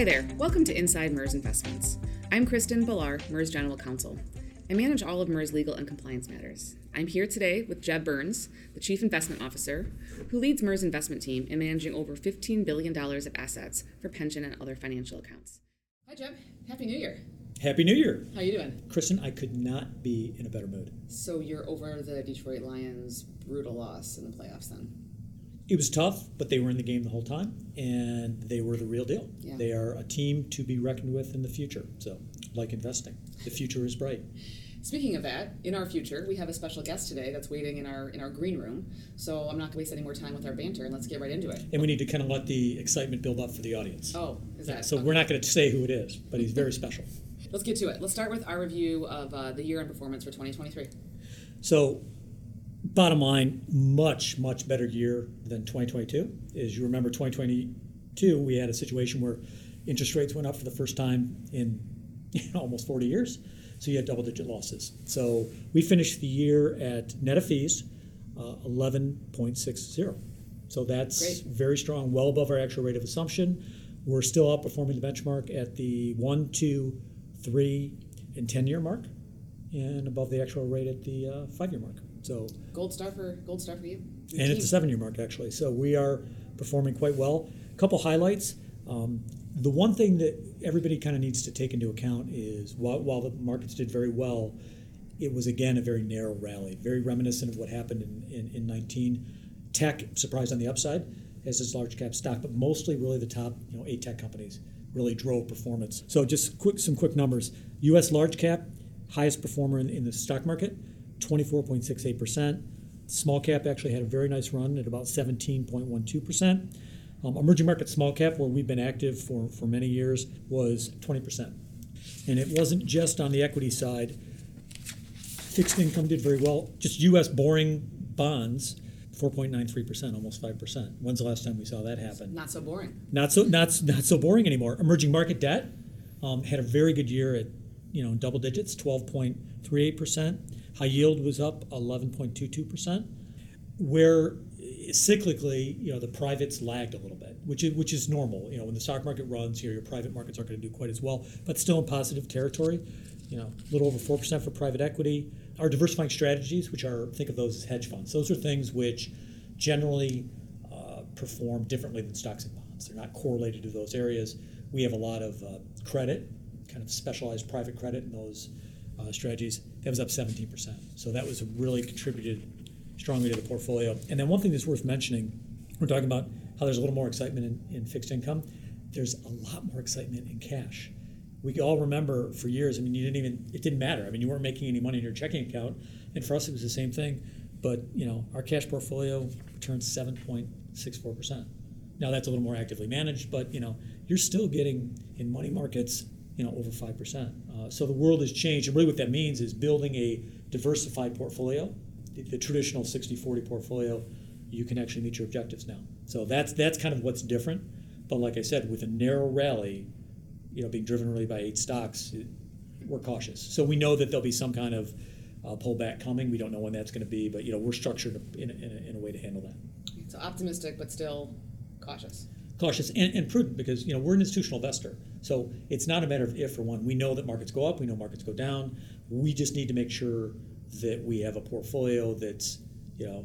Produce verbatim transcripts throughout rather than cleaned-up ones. Hi there, welcome to Inside MERS Investments. I'm Kristen Bellar, MERS General Counsel. I manage all of MERS legal and compliance matters. I'm here today with Jeb Burns, the Chief Investment Officer, who leads MERS investment team in managing over fifteen billion dollars of assets for pension and other financial accounts. Hi Jeb, Happy New Year. Happy New Year. How you doing? Kristen, I could not be in a better mood. So you're over the Detroit Lions' brutal loss in the playoffs then? It was tough, but they were in the game the whole time, and they were the real deal. Yeah. They are a team to be reckoned with in the future. So, like investing, the future is bright. Speaking of that, in our future, we have a special guest today that's waiting in our in our green room. So I'm not going to waste any more time with our banter, and let's get right into it. And we need to kind of let the excitement build up for the audience. Oh, is that? Yeah, so okay. We're not going to say who it is, but he's very special. Let's get to it. Let's start with our review of uh, the year-end performance for twenty twenty-three. So, bottom line, much, much better year than twenty twenty-two. As you remember, twenty twenty-two, we had a situation where interest rates went up for the first time in you know, almost forty years. So you had double-digit losses. So we finished the year at net of fees, uh, eleven point six zero. So that's Great. Very strong, well above our actual rate of assumption. We're still outperforming the benchmark at the one, two, three and ten-year mark, and above the actual rate at the uh, five-year mark. So gold star for gold star for you. Your and team. It's a seven-year mark actually. So we are performing quite well. A couple highlights. Um, the one thing that everybody kind of needs to take into account is while, while the markets did very well, it was again a very narrow rally, very reminiscent of what happened in in nineteen. Tech surprised on the upside as its large cap stock, but mostly really the top you know eight tech companies really drove performance. So just quick, some quick numbers. U S large cap, highest performer in, in the stock market, twenty-four point six eight percent. Small cap actually had a very nice run at about seventeen point one two percent. Um, emerging market small cap, where we've been active for, for many years, was twenty percent. And it wasn't just on the equity side. Fixed income did very well. Just U S boring bonds, four point nine three percent, almost five percent. When's the last time we saw that happen? Not so boring. Not so not not so boring anymore. Emerging market debt um, had a very good year at you know double digits, twelve point three eight percent. High yield was up eleven point two two percent. Where cyclically, you know, the privates lagged a little bit, which is which is normal. You know, when the stock market runs, your your private markets aren't going to do quite as well, but still in positive territory. You know, a little over four percent for private equity. Our diversifying strategies, which are, think of those as hedge funds. Those are things which generally uh, perform differently than stocks and bonds. They're not correlated to those areas. We have a lot of uh, credit, kind of specialized private credit in those uh, strategies. That was up seventeen percent. So that was really contributed strongly to the portfolio. And then one thing that's worth mentioning, we're talking about how there's a little more excitement in, in fixed income. There's a lot more excitement in cash. We all remember for years, I mean, you didn't even, it didn't matter. I mean, you weren't making any money in your checking account. And for us, it was the same thing. But, you know, our cash portfolio returned seven point six four percent. Now that's a little more actively managed, but, you know, you're still getting in money markets, you know, over five percent. Uh, so the world has changed. And really what that means is building a diversified portfolio, the, the traditional sixty forty portfolio, you can actually meet your objectives now. So that's that's kind of what's different. But like I said, with a narrow rally, you know, being driven really by eight stocks, it, we're cautious. So we know that there'll be some kind of uh, pullback coming. We don't know when that's going to be, but you know, we're structured in a, in, a, in a way to handle that. So optimistic, but still cautious. Cautious and, and prudent, because you know we're an institutional investor. So it's not a matter of if or when. We know that markets go up. We know markets go down. We just need to make sure that we have a portfolio that's you know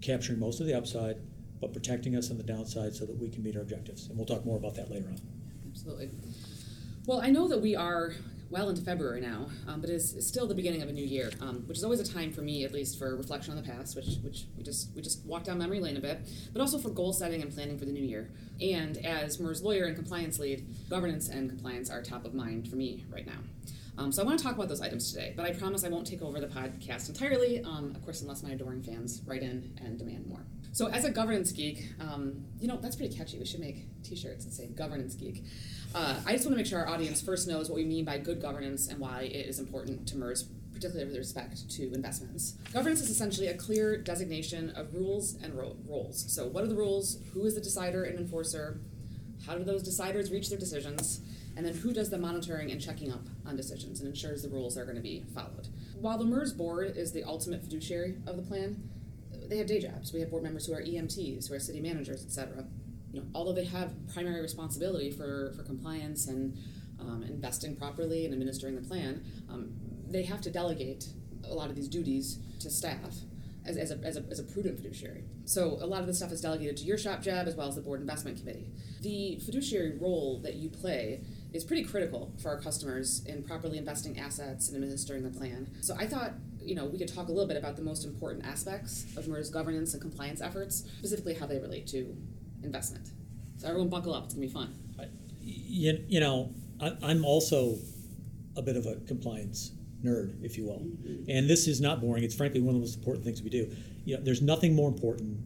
capturing most of the upside, but protecting us on the downside so that we can meet our objectives. And we'll talk more about that later on. Absolutely. Well, I know that we are well into February now, um, but it's, it's still the beginning of a new year, um, which is always a time for me, at least, for reflection on the past, which which we just we just walked down memory lane a bit, but also for goal setting and planning for the new year. And as MERS lawyer and compliance lead, governance and compliance are top of mind for me right now. Um, so I want to talk about those items today, but I promise I won't take over the podcast entirely, um, of course, unless my adoring fans write in and demand more. So as a governance geek, um, you know, that's pretty catchy. We should make T-shirts that say governance geek. Uh, I just want to make sure our audience first knows what we mean by good governance and why it is important to MERS, particularly with respect to investments. Governance is essentially a clear designation of rules and ro- roles. So what are the rules? Who is the decider and enforcer? How do those deciders reach their decisions? And then who does the monitoring and checking up on decisions and ensures the rules are going to be followed? While the MERS board is the ultimate fiduciary of the plan, they have day jobs. We have board members who are E M Ts, who are city managers, et cetera. you know, although they have primary responsibility for, for compliance and um, investing properly and administering the plan, um, they have to delegate a lot of these duties to staff as, as, a, as, a, as a prudent fiduciary. So a lot of this stuff is delegated to your shop, Jeb, as well as the board investment committee. The fiduciary role that you play is pretty critical for our customers in properly investing assets and administering the plan. So I thought, you know, we could talk a little bit about the most important aspects of MERS governance and compliance efforts, specifically how they relate to investment. So everyone buckle up, it's gonna be fun. I, you, you know, I, I'm also a bit of a compliance nerd, if you will. Mm-hmm. And this is not boring, it's frankly one of the most important things we do. You know, there's nothing more important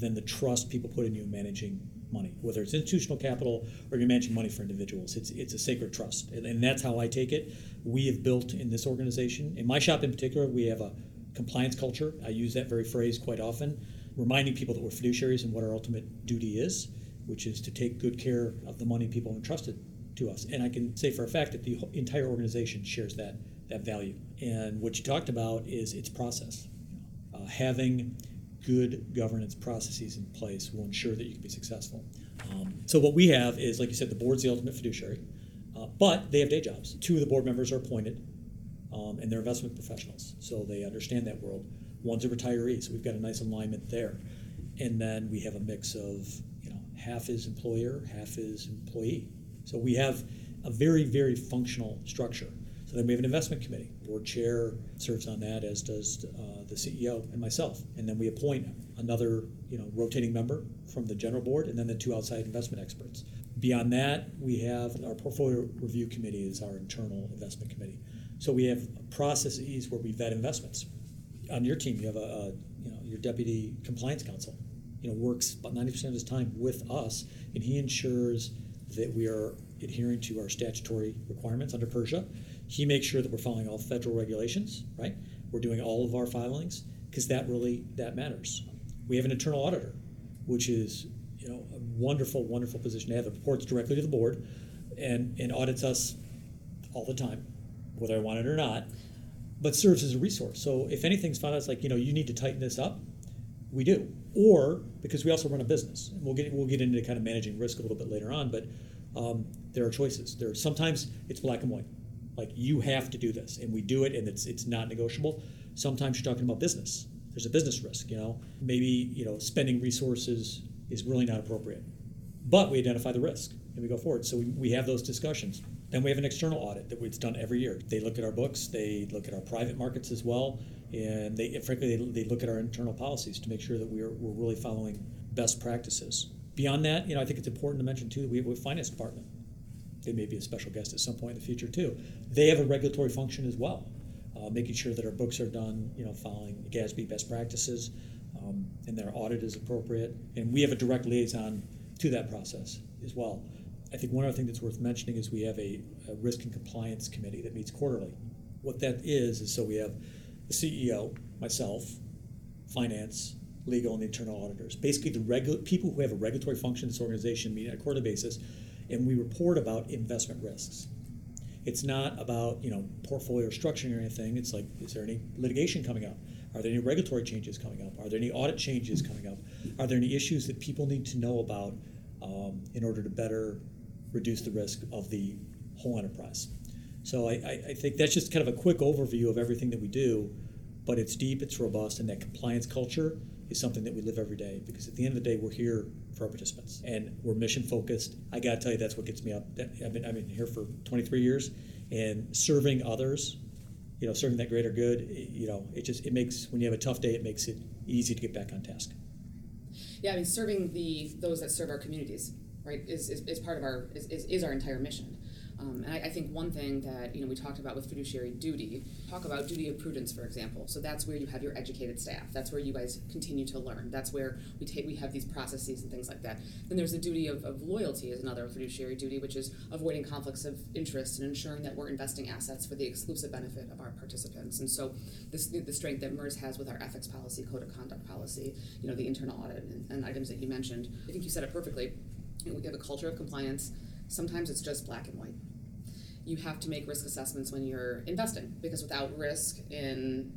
than the trust people put in you in managing money, whether it's institutional capital or you're managing money for individuals. It's it's a sacred trust, and, and that's how I take it. We have built in this organization, in my shop in particular, we have a compliance culture. I use that very phrase quite often, reminding people that we're fiduciaries and what our ultimate duty is, which is to take good care of the money people entrusted to us. And I can say for a fact that the entire organization shares that that value. And what you talked about is its process. Uh, having good governance processes in place will ensure that you can be successful. Um, so what we have is, like you said, the board's the ultimate fiduciary, uh, but they have day jobs. Two of the board members are appointed, um, and they're investment professionals, so they understand that world. One's a retiree, so we've got a nice alignment there. And then we have a mix of, you know, half is employer, half is employee. So we have a very, very functional structure. So then we have an investment committee. Board chair serves on that, as does uh, the C E O and myself. And then we appoint another, you know, rotating member from the general board, and then the two outside investment experts. Beyond that, we have our portfolio review committee is our internal investment committee. So we have processes where we vet investments. On your team, you have a, a you know, your deputy compliance counsel, you know, works about ninety percent of his time with us, and he ensures that we are adhering to our statutory requirements under Persia. He makes sure that we're following all federal regulations, right? We're doing all of our filings, because that really, that matters. We have an internal auditor, which is, you know, a wonderful, wonderful position to have. It reports directly to the board and, and audits us all the time, whether I want it or not, but serves as a resource. So if anything's found out, it's like, you know, you need to tighten this up, we do. Or, because we also run a business, and we'll get, we'll get into kind of managing risk a little bit later on, but um, there are choices. There are, sometimes it's black and white. Like, you have to do this, and we do it, and it's it's not negotiable. Sometimes you're talking about business. There's a business risk, you know. Maybe, you know, spending resources is really not appropriate. But we identify the risk, and we go forward. So we, we have those discussions. Then we have an external audit that it's done every year. They look at our books. They look at our private markets as well. And they, frankly, they, they look at our internal policies to make sure that we're we're really following best practices. Beyond that, you know, I think it's important to mention, too, that we have a finance department. They may be a special guest at some point in the future, too. They have a regulatory function as well, uh, making sure that our books are done, you know, following G A S B best practices, um, and their audit is appropriate. And we have a direct liaison to that process as well. I think one other thing that's worth mentioning is we have a, a risk and compliance committee that meets quarterly. What that is is so we have the C E O, myself, finance, legal, and the internal auditors. Basically, the regu- people who have a regulatory function in this organization meet on a quarterly basis, and we report about investment risks. It's not about, you know, portfolio structuring or anything. It's like, is there any litigation coming up? Are there any regulatory changes coming up? Are there any audit changes coming up? Are there any issues that people need to know about um, in order to better reduce the risk of the whole enterprise? So I, I, I think that's just kind of a quick overview of everything that we do, but it's deep, it's robust, and that compliance culture is something that we live every day, because at the end of the day, we're here for our participants, and we're mission-focused. I got to tell you, that's what gets me up. I've been, I've been here for twenty-three years, and serving others, you know, serving that greater good, it, you know, it just, it makes, when you have a tough day, it makes it easy to get back on task. Yeah, I mean, serving the those that serve our communities, right, is, is, is part of our, is, is our entire mission. Um, and I, I think one thing that, you know, we talked about with fiduciary duty, talk about duty of prudence, for example. So that's where you have your educated staff. That's where you guys continue to learn. That's where we take we have these processes and things like that. Then there's the duty of, of loyalty is another fiduciary duty, which is avoiding conflicts of interest and ensuring that we're investing assets for the exclusive benefit of our participants. And so this the strength that MERS has with our ethics policy, code of conduct policy, you know, the internal audit and, and items that you mentioned. I think you said it perfectly. You know, we have a culture of compliance. Sometimes it's just black and white. You have to make risk assessments when you're investing, because without risk in,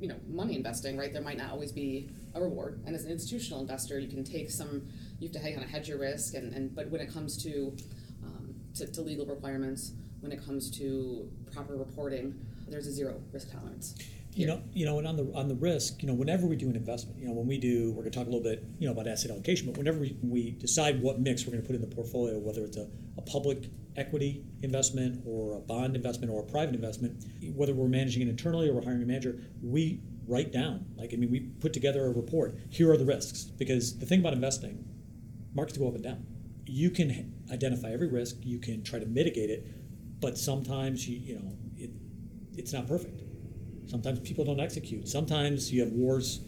you know, money investing, right, there might not always be a reward, and as an institutional investor, you can take some, you have to kind of hedge your risk, and, and but when it comes to, um, to to legal requirements, when it comes to proper reporting, there's a zero risk tolerance. Here. You know, you know, and on the on the risk, you know, whenever we do an investment, you know, when we do, we're going to talk a little bit, you know, about asset allocation, but whenever we, we decide what mix we're going to put in the portfolio, whether it's a, a public equity investment or a bond investment or a private investment, whether we're managing it internally or we're hiring a manager, we write down, like, I mean, we put together a report. Here are the risks, because the thing about investing, markets go up and down. You can identify every risk, you can try to mitigate it, but sometimes, you, you know, it, it's not perfect. Sometimes people don't execute. Sometimes you have wars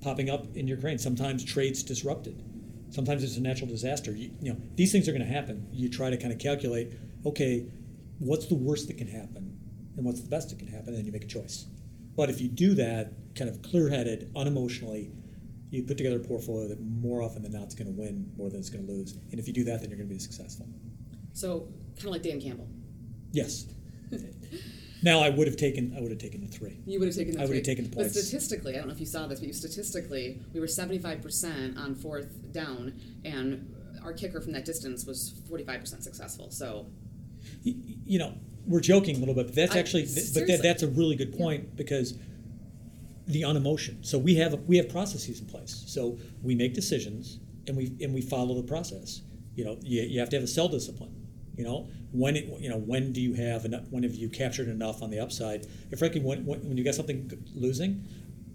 popping up in Ukraine. Sometimes trade's disrupted. Sometimes it's a natural disaster. You, you know, these things are going to happen. You try to kind of calculate, okay, what's the worst that can happen and what's the best that can happen, and then you make a choice. But if you do that kind of clear-headed, unemotionally, you put together a portfolio that more often than not is going to win more than it's going to lose. And if you do that, then you're going to be successful. So kind of like Dan Campbell. Yes. Now I would have taken I would have taken the three. You would have taken the three. I would have taken the points. But statistically, I don't know if you saw this, but statistically, we were seventy-five percent on fourth down, and our kicker from that distance was forty-five percent successful. So, you, you know, we're joking a little bit, but that's I, actually, but that, that's a really good point, yeah. Because the unemotion. So we have we have processes in place. So we make decisions and we and we follow the process. You know, you, you have to have a sell discipline. You know, when it, you know when do you have enough, when have you captured enough on the upside? And frankly, when, when you got something losing,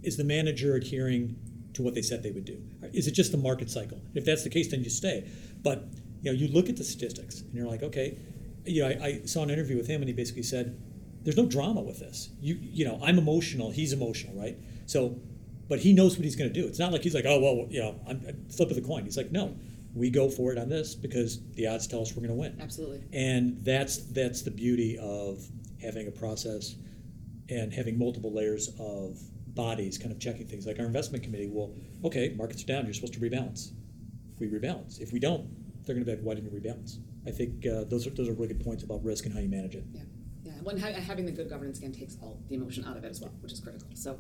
is the manager adhering to what they said they would do? Is it just the market cycle? If that's the case, then you stay. But you know, you look at the statistics and you're like, okay, you know, I, I saw an interview with him and he basically said, "There's no drama with this. You you know, I'm emotional, he's emotional, right? So, but he knows what he's going to do. It's not like he's like, oh well, you know, I'm, I'm flip of the coin. He's like, no." We go for it on this because the odds tell us we're going to win. Absolutely. And that's that's the beauty of having a process and having multiple layers of bodies kind of checking things. Like our investment committee will, okay, markets are down, you're supposed to rebalance. We rebalance. If we don't, they're going to be like, why didn't you rebalance? I think uh, those are those are really good points about risk and how you manage it. Yeah, yeah. Well, and ha- having the good governance again takes all the emotion out of it as well, which is critical. So,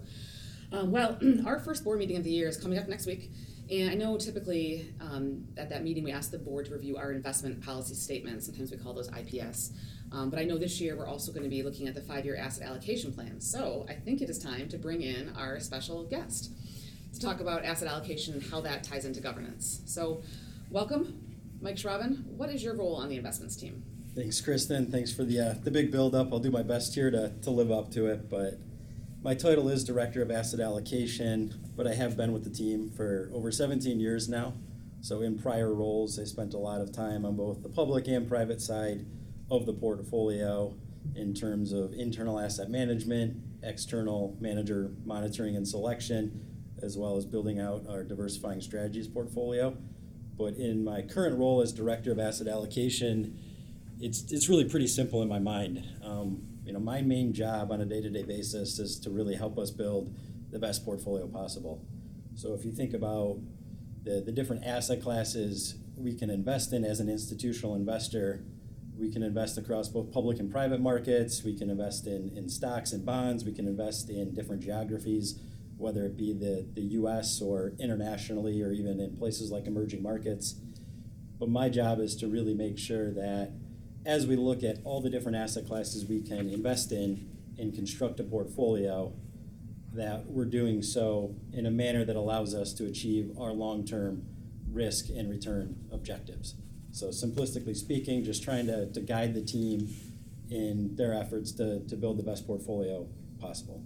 um, well, our first board meeting of the year is coming up next week. And I know typically um, at that meeting we ask the board to review our investment policy statements. Sometimes we call those I P S. Um, but I know this year we're also going to be looking at the five-year asset allocation plan. So I think it is time to bring in our special guest to talk about asset allocation and how that ties into governance. So welcome, Mike Schrauben. What is your role on the investments team? Thanks, Kristen. Thanks for the uh, the big build-up. I'll do my best here to, to live up to it, but my title is Director of Asset Allocation, but I have been with the team for over seventeen years now. So in prior roles, I spent a lot of time on both the public and private side of the portfolio in terms of internal asset management, external manager monitoring and selection, as well as building out our diversifying strategies portfolio. But in my current role as Director of Asset Allocation, it's it's really pretty simple in my mind. Um, You know, my main job on a day-to-day basis is to really help us build the best portfolio possible. So if you think about the, the different asset classes we can invest in as an institutional investor, we can invest across both public and private markets, we can invest in, in stocks and bonds, we can invest in different geographies, whether it be the, the U S or internationally or even in places like emerging markets. But my job is to really make sure that as we look at all the different asset classes we can invest in and construct a portfolio, that we're doing so in a manner that allows us to achieve our long-term risk and return objectives. So simplistically speaking, just trying to, to guide the team in their efforts to, to build the best portfolio possible.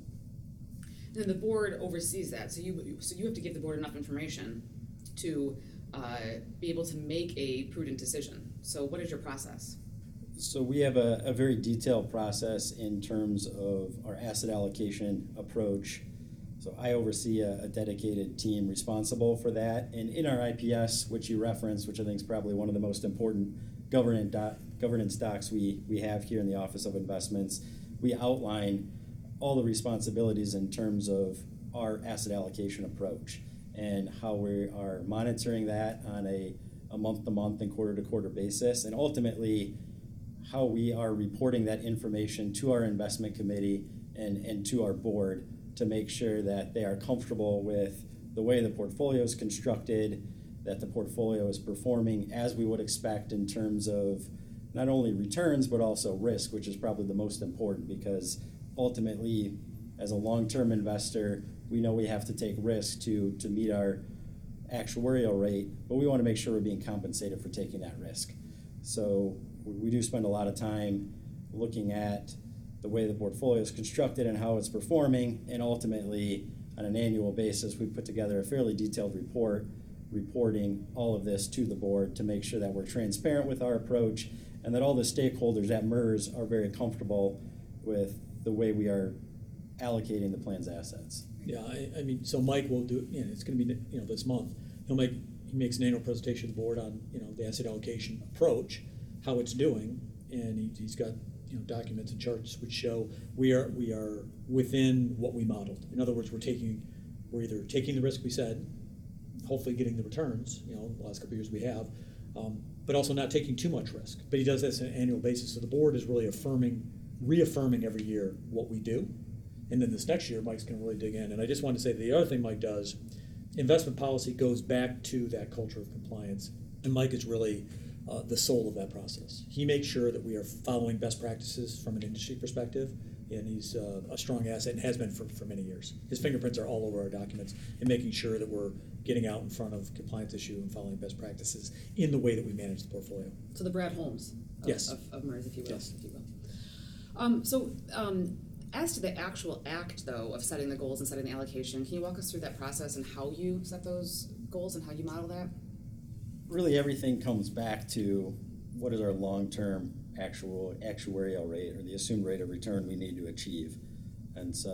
And the board oversees that, so you so you have to give the board enough information to uh, be able to make a prudent decision. So what is your process? So we have a, a very detailed process in terms of our asset allocation approach. So I oversee a, a dedicated team responsible for that. And in our I P S, which you referenced, which I think is probably one of the most important governance doc, governance docs we, we have here in the Office of Investments, we outline all the responsibilities in terms of our asset allocation approach and how we are monitoring that on a, a month-to-month and quarter-to-quarter basis. And ultimately, how we are reporting that information to our investment committee and, and to our board to make sure that they are comfortable with the way the portfolio is constructed, that the portfolio is performing as we would expect in terms of not only returns but also risk, which is probably the most important, because ultimately as a long-term investor we know we have to take risk to to meet our actuarial rate, but we want to make sure we're being compensated for taking that risk. So we do spend a lot of time looking at the way the portfolio is constructed and how it's performing, and ultimately on an annual basis we put together a fairly detailed report reporting all of this to the board to make sure that we're transparent with our approach and that all the stakeholders at MERS are very comfortable with the way we are allocating the plan's assets. Yeah, I, I mean, so Mike will do, you know, it's going to be, you know, this month, he'll make, he makes an annual presentation to the board on, you know, the asset allocation approach, how it's doing, and he, he's got, you know, documents and charts which show we are we are within what we modeled. In other words, we're taking, we're either taking the risk we said, hopefully getting the returns, you know, the last couple of years we have, um, but also not taking too much risk. But he does this on an annual basis, so the board is really affirming, reaffirming every year what we do. And then this next year, Mike's going to really dig in. And I just want to say that the other thing Mike does, investment policy goes back to that culture of compliance. And Mike is really uh, the soul of that process. He makes sure that we are following best practices from an industry perspective. And he's uh, a strong asset and has been for, for many years. His fingerprints are all over our documents and making sure that we're getting out in front of compliance issue and following best practices in the way that we manage the portfolio. So the Brad Holmes of, yes. of, of MERS, if you will. Yes. If you will. Um, so... Um, As to the actual act, though, of setting the goals and setting the allocation, can you walk us through that process and how you set those goals and how you model that? Really, everything comes back to what is our long-term actual actuarial rate or the assumed rate of return we need to achieve. And so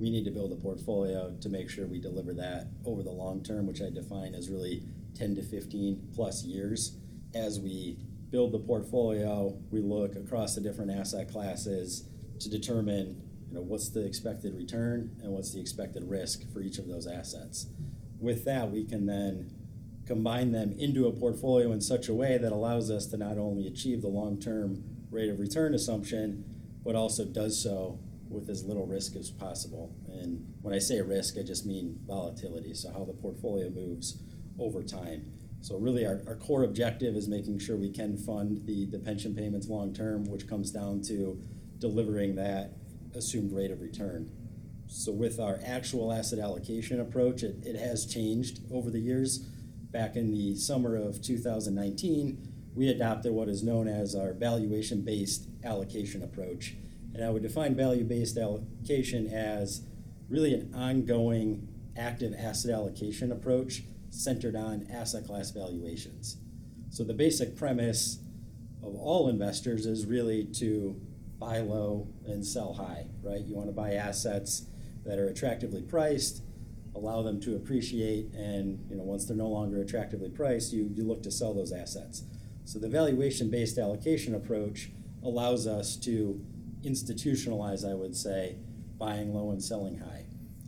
we need to build a portfolio to make sure we deliver that over the long term, which I define as really ten to fifteen plus years. As we build the portfolio, we look across the different asset classes to determine, you know, what's the expected return and what's the expected risk for each of those assets. With that, we can then combine them into a portfolio in such a way that allows us to not only achieve the long-term rate of return assumption, but also does so with as little risk as possible. And when I say risk, I just mean volatility, so how the portfolio moves over time. So really our, our core objective is making sure we can fund the, the pension payments long-term, which comes down to delivering that assumed rate of return. So with our actual asset allocation approach, it, it has changed over the years. Back in the summer of two thousand nineteen, we adopted what is known as our valuation-based allocation approach. And I would define value-based allocation as really an ongoing active asset allocation approach centered on asset class valuations. So the basic premise of all investors is really to buy low and sell high, right? You want to buy assets that are attractively priced, allow them to appreciate, and, you know, once they're no longer attractively priced, you, you look to sell those assets. So the valuation-based allocation approach allows us to institutionalize, I would say, buying low and selling high.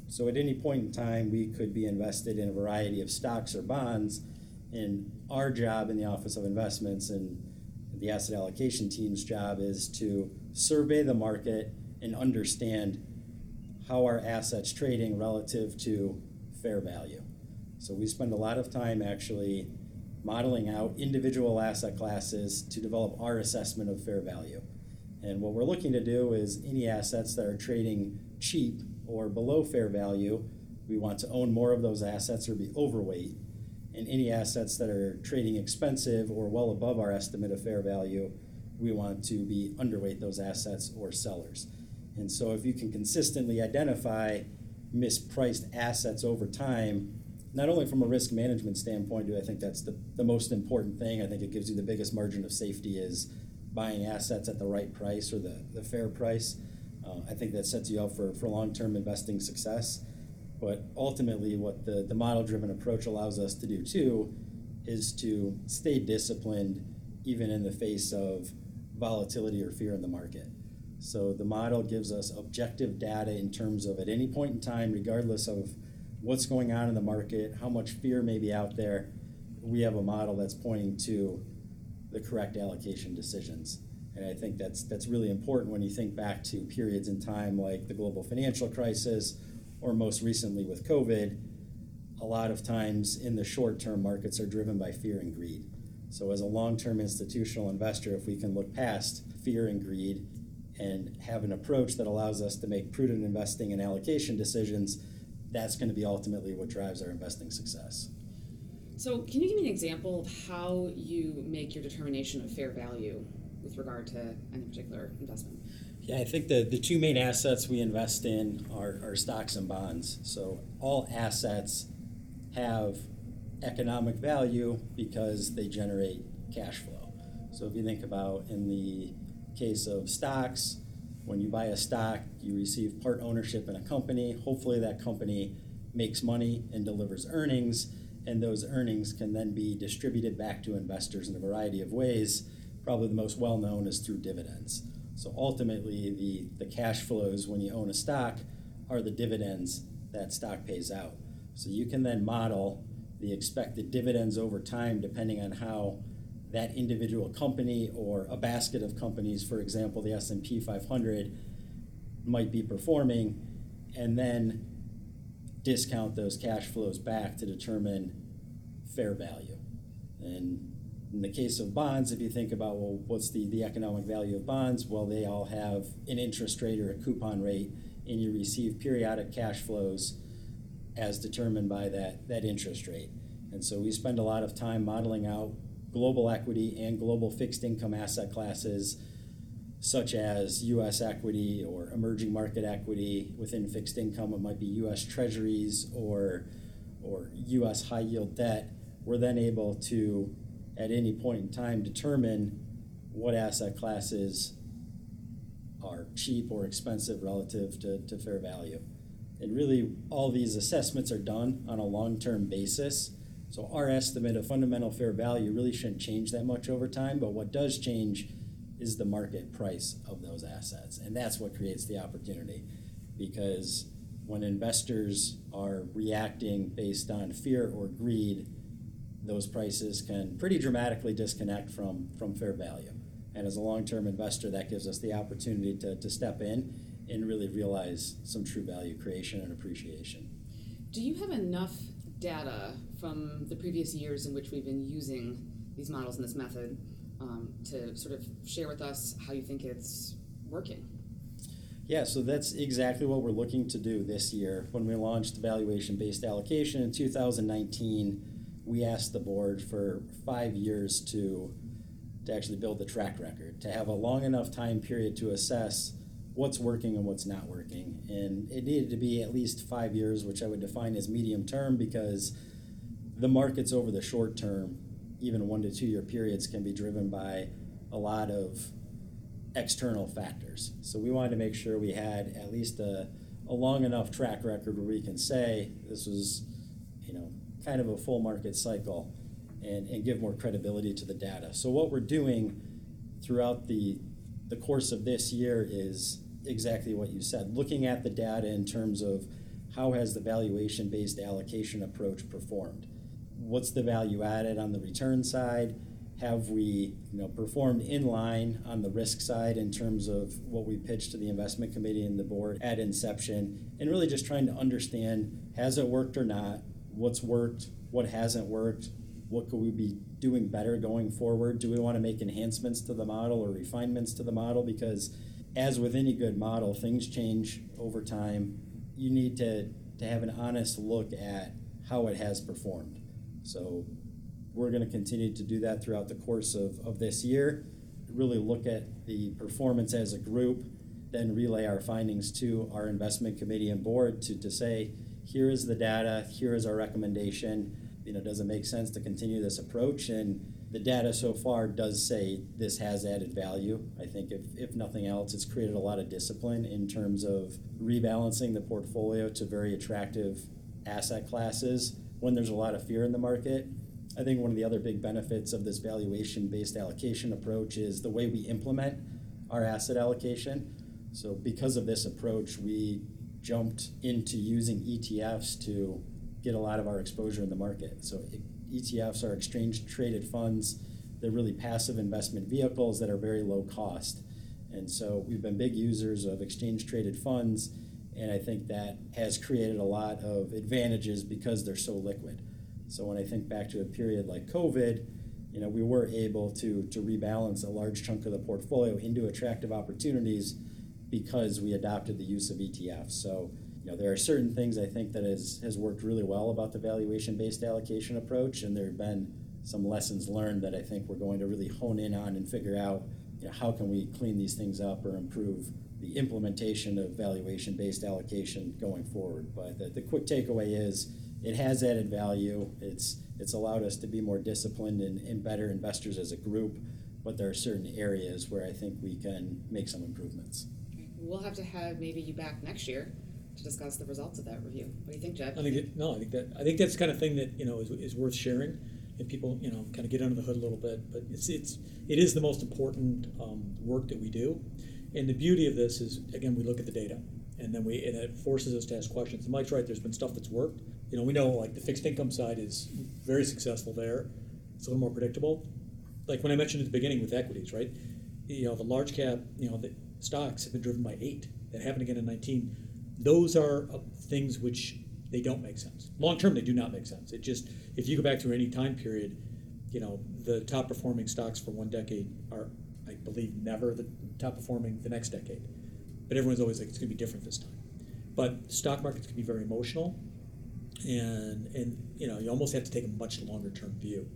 So at any point in time, we could be invested in a variety of stocks or bonds, and our job in the Office of Investments and the asset allocation team's job is to survey the market and understand how our assets trading relative to fair value. So we spend a lot of time actually modeling out individual asset classes to develop our assessment of fair value. And what we're looking to do is any assets that are trading cheap or below fair value, we want to own more of those assets or be overweight. And any assets that are trading expensive or well above our estimate of fair value, we want to be underweight those assets or sellers. And so if you can consistently identify mispriced assets over time, not only from a risk management standpoint, do I think that's the, the most important thing. I think it gives you the biggest margin of safety is buying assets at the right price or the, the fair price. Uh, I think that sets you up for, for long-term investing success. But ultimately what the, the model-driven approach allows us to do too is to stay disciplined even in the face of volatility or fear in the market. So the model gives us objective data in terms of at any point in time, regardless of what's going on in the market, how much fear may be out there, we have a model that's pointing to the correct allocation decisions. And I think that's that's really important when you think back to periods in time like the global financial crisis, or most recently with COVID, a lot of times in the short-term markets are driven by fear and greed. So as a long-term institutional investor, if we can look past fear and greed and have an approach that allows us to make prudent investing and allocation decisions, that's going to be ultimately what drives our investing success. So can you give me an example of how you make your determination of fair value with regard to any particular investment? Yeah, I think the, the two main assets we invest in are, are stocks and bonds. So all assets have economic value because they generate cash flow. So if you think about in the case of stocks, when you buy a stock, you receive part ownership in a company. Hopefully that company makes money and delivers earnings, and those earnings can then be distributed back to investors in a variety of ways. Probably the most well-known is through dividends. So ultimately, the, the cash flows when you own a stock are the dividends that stock pays out. So you can then model the expected dividends over time, depending on how that individual company or a basket of companies, for example, the S and P five hundred, might be performing, and then discount those cash flows back to determine fair value. And in the case of bonds, if you think about, well, what's the, the economic value of bonds? Well, they all have an interest rate or a coupon rate, and you receive periodic cash flows as determined by that, that interest rate. And so we spend a lot of time modeling out global equity and global fixed income asset classes, such as U S equity or emerging market equity. Within fixed income, it might be U S treasuries or, or U S high yield debt. We're then able to, at any point in time, determine what asset classes are cheap or expensive relative to, to fair value. And really, all these assessments are done on a long-term basis. So our estimate of fundamental fair value really shouldn't change that much over time, but what does change is the market price of those assets. And that's what creates the opportunity, because when investors are reacting based on fear or greed, those prices can pretty dramatically disconnect from, from fair value. And as a long-term investor, that gives us the opportunity to, to step in and really realize some true value creation and appreciation. Do you have enough data from the previous years in which we've been using these models and this method um, to sort of share with us how you think it's working? Yeah, so that's exactly what we're looking to do this year. When we launched valuation-based allocation in two thousand nineteen, we asked the board for five years to, to actually build the track record, to have a long enough time period to assess what's working and what's not working. And it needed to be at least five years, which I would define as medium term, because the markets over the short term, even one to two year periods, can be driven by a lot of external factors. So we wanted to make sure we had at least a, a long enough track record where we can say this was, you know, kind of a full market cycle, and, and give more credibility to the data. So what we're doing throughout the The course of this year is exactly what you said, looking at the data in terms of how has the valuation-based allocation approach performed. What's the value added on the return side? Have we, you know, performed in line on the risk side in terms of what we pitched to the investment committee and the board at inception? And really just trying to understand, has it worked or not? What's worked? What hasn't worked? What could we be doing better going forward? Do we want to make enhancements to the model or refinements to the model? Because as with any good model, things change over time. You need to, to have an honest look at how it has performed. So we're going to continue to do that throughout the course of, of this year. Really look at the performance as a group, then relay our findings to our investment committee and board to, to say, here is the data, here is our recommendation. You know, does it make sense to continue this approach? And the data so far does say this has added value. I think if, if nothing else, it's created a lot of discipline in terms of rebalancing the portfolio to very attractive asset classes when there's a lot of fear in the market. I think one of the other big benefits of this valuation-based allocation approach is the way we implement our asset allocation. So because of this approach, we jumped into using E T Fs to get a lot of our exposure in the market. So E T Fs are exchange-traded funds. They're really passive investment vehicles that are very low cost. And so we've been big users of exchange-traded funds, And I think that has created a lot of advantages because they're so liquid. So when I think back to a period like COVID, you know, we were able to to rebalance a large chunk of the portfolio into attractive opportunities because we adopted the use of E T Fs. So, you know, there are certain things I think that has has worked really well about the valuation-based allocation approach, and there have been some lessons learned that I think we're going to really hone in on and figure out, you know, how can we clean these things up or improve the implementation of valuation-based allocation going forward. But the, the quick takeaway is it has added value. It's it's allowed us to be more disciplined and, and better investors as a group, but there are certain areas where I think we can make some improvements. We'll have to have maybe you back next year to discuss the results of that review. What do you think, Jeb? I think that, no, I think that I think that's the kind of thing that, you know, is is worth sharing, and people, you know, kind of get under the hood a little bit. But it's it's it is the most important um, work that we do. And the beauty of this is, again, we look at the data, and then we and it forces us to ask questions. And Mike's right. There's been stuff that's worked. You know, we know like the fixed income side is very successful there. It's a little more predictable. Like when I mentioned at the beginning with equities, right? You know, the large cap, you know, the stocks have been driven by eight. That happened again in nineteen. Those are things which they don't make sense. Long term, they do not make sense. It just, if you go back to any time period, you know, the top performing stocks for one decade are, I believe, never the top performing the next decade. But everyone's always like, it's going to be different this time. But stock markets can be very emotional. And, and you know, you almost have to take a much longer term view.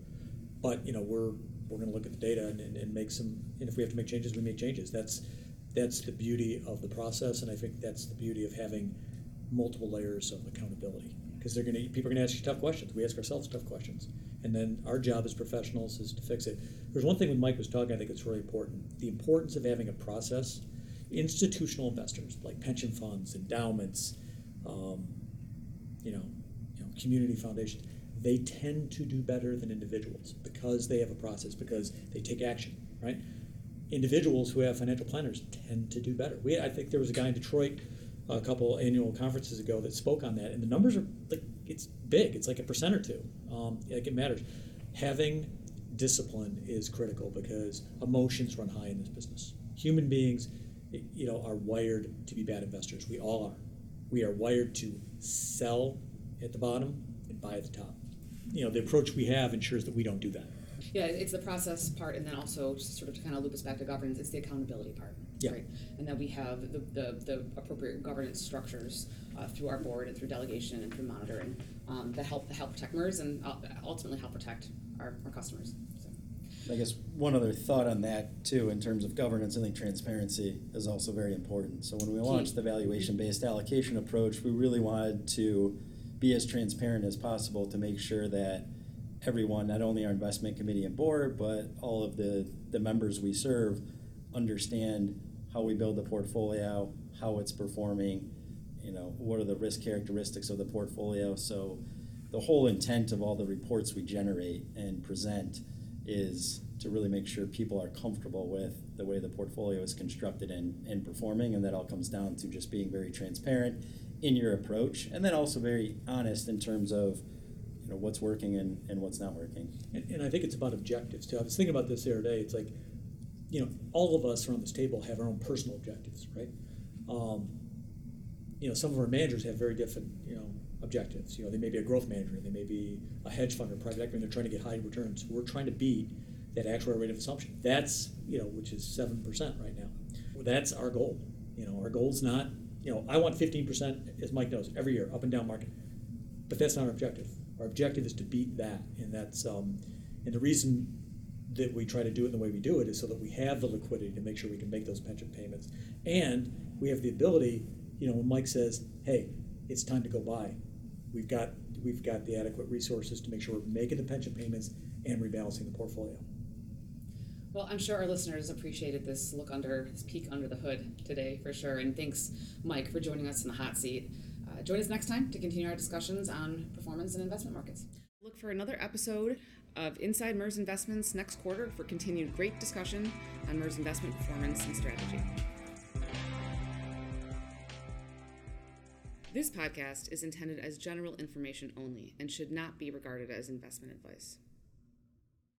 But, you know, we're we're going to look at the data and, and, and make some, and if we have to make changes, we make changes. That's that's the beauty of the process, and I think that's the beauty of having multiple layers of accountability, because they're going to people are going to ask you tough questions. We ask ourselves tough questions, and then our job as professionals is to fix it. There's one thing when Mike was talking, I think it's really important: the importance of having a process. Institutional investors like pension funds, endowments, um, you know, you know, community foundations, they tend to do better than individuals because they have a process, because they take action, right? Individuals who have financial planners tend to do better. We, I think there was a guy in Detroit a couple annual conferences ago that spoke on that, and the numbers are like, it's big. It's like a percent or two. Um, like it matters. Having discipline is critical because emotions run high in this business. Human beings, you know, are wired to be bad investors. We all are. We are wired to sell at the bottom and buy at the top. You know, the approach we have ensures that we don't do that. Yeah, it's the process part, and then also just sort of to kind of loop us back to governance, it's the accountability part, yeah. Right? And that we have the, the, the appropriate governance structures uh, through our board and through delegation and through monitoring um, that help help protect MERS and ultimately help protect our, our customers. So. I guess one other thought on that, too, in terms of governance, I think transparency is also very important. So when we launched the valuation-based allocation approach, we really wanted to be as transparent as possible to make sure that everyone, not only our investment committee and board, but all of the, the members we serve, understand how we build the portfolio, how it's performing, you know, what are the risk characteristics of the portfolio. So the whole intent of all the reports we generate and present is to really make sure people are comfortable with the way the portfolio is constructed and, and performing, and that all comes down to just being very transparent in your approach, and then also very honest in terms of, you know, what's working and, and what's not working. And, and I think it's about objectives, too. I was thinking about this the other day. It's like, you know, all of us around this table have our own personal objectives, right? Um, you know, some of our managers have very different, you know, objectives. You know, they may be a growth manager. They may be a hedge fund or private equity. And they're trying to get high returns. We're trying to beat that actual rate of assumption. That's, you know, which is seven percent right now. Well, that's our goal. You know, our goal's not, you know, I want fifteen percent, as Mike knows, every year, up and down market. But that's not our objective. Our objective is to beat that, and that's um, and the reason that we try to do it the way we do it is so that we have the liquidity to make sure we can make those pension payments, and we have the ability. You know, when Mike says, "Hey, it's time to go buy," we've got we've got the adequate resources to make sure we're making the pension payments and rebalancing the portfolio. Well, I'm sure our listeners appreciated this look under this peek under the hood today for sure, and thanks, Mike, for joining us in the hot seat. Uh, join us next time to continue our discussions on performance and investment markets. Look for another episode of Inside MERS Investments next quarter for continued great discussion on MERS investment performance and strategy. This podcast is intended as general information only and should not be regarded as investment advice.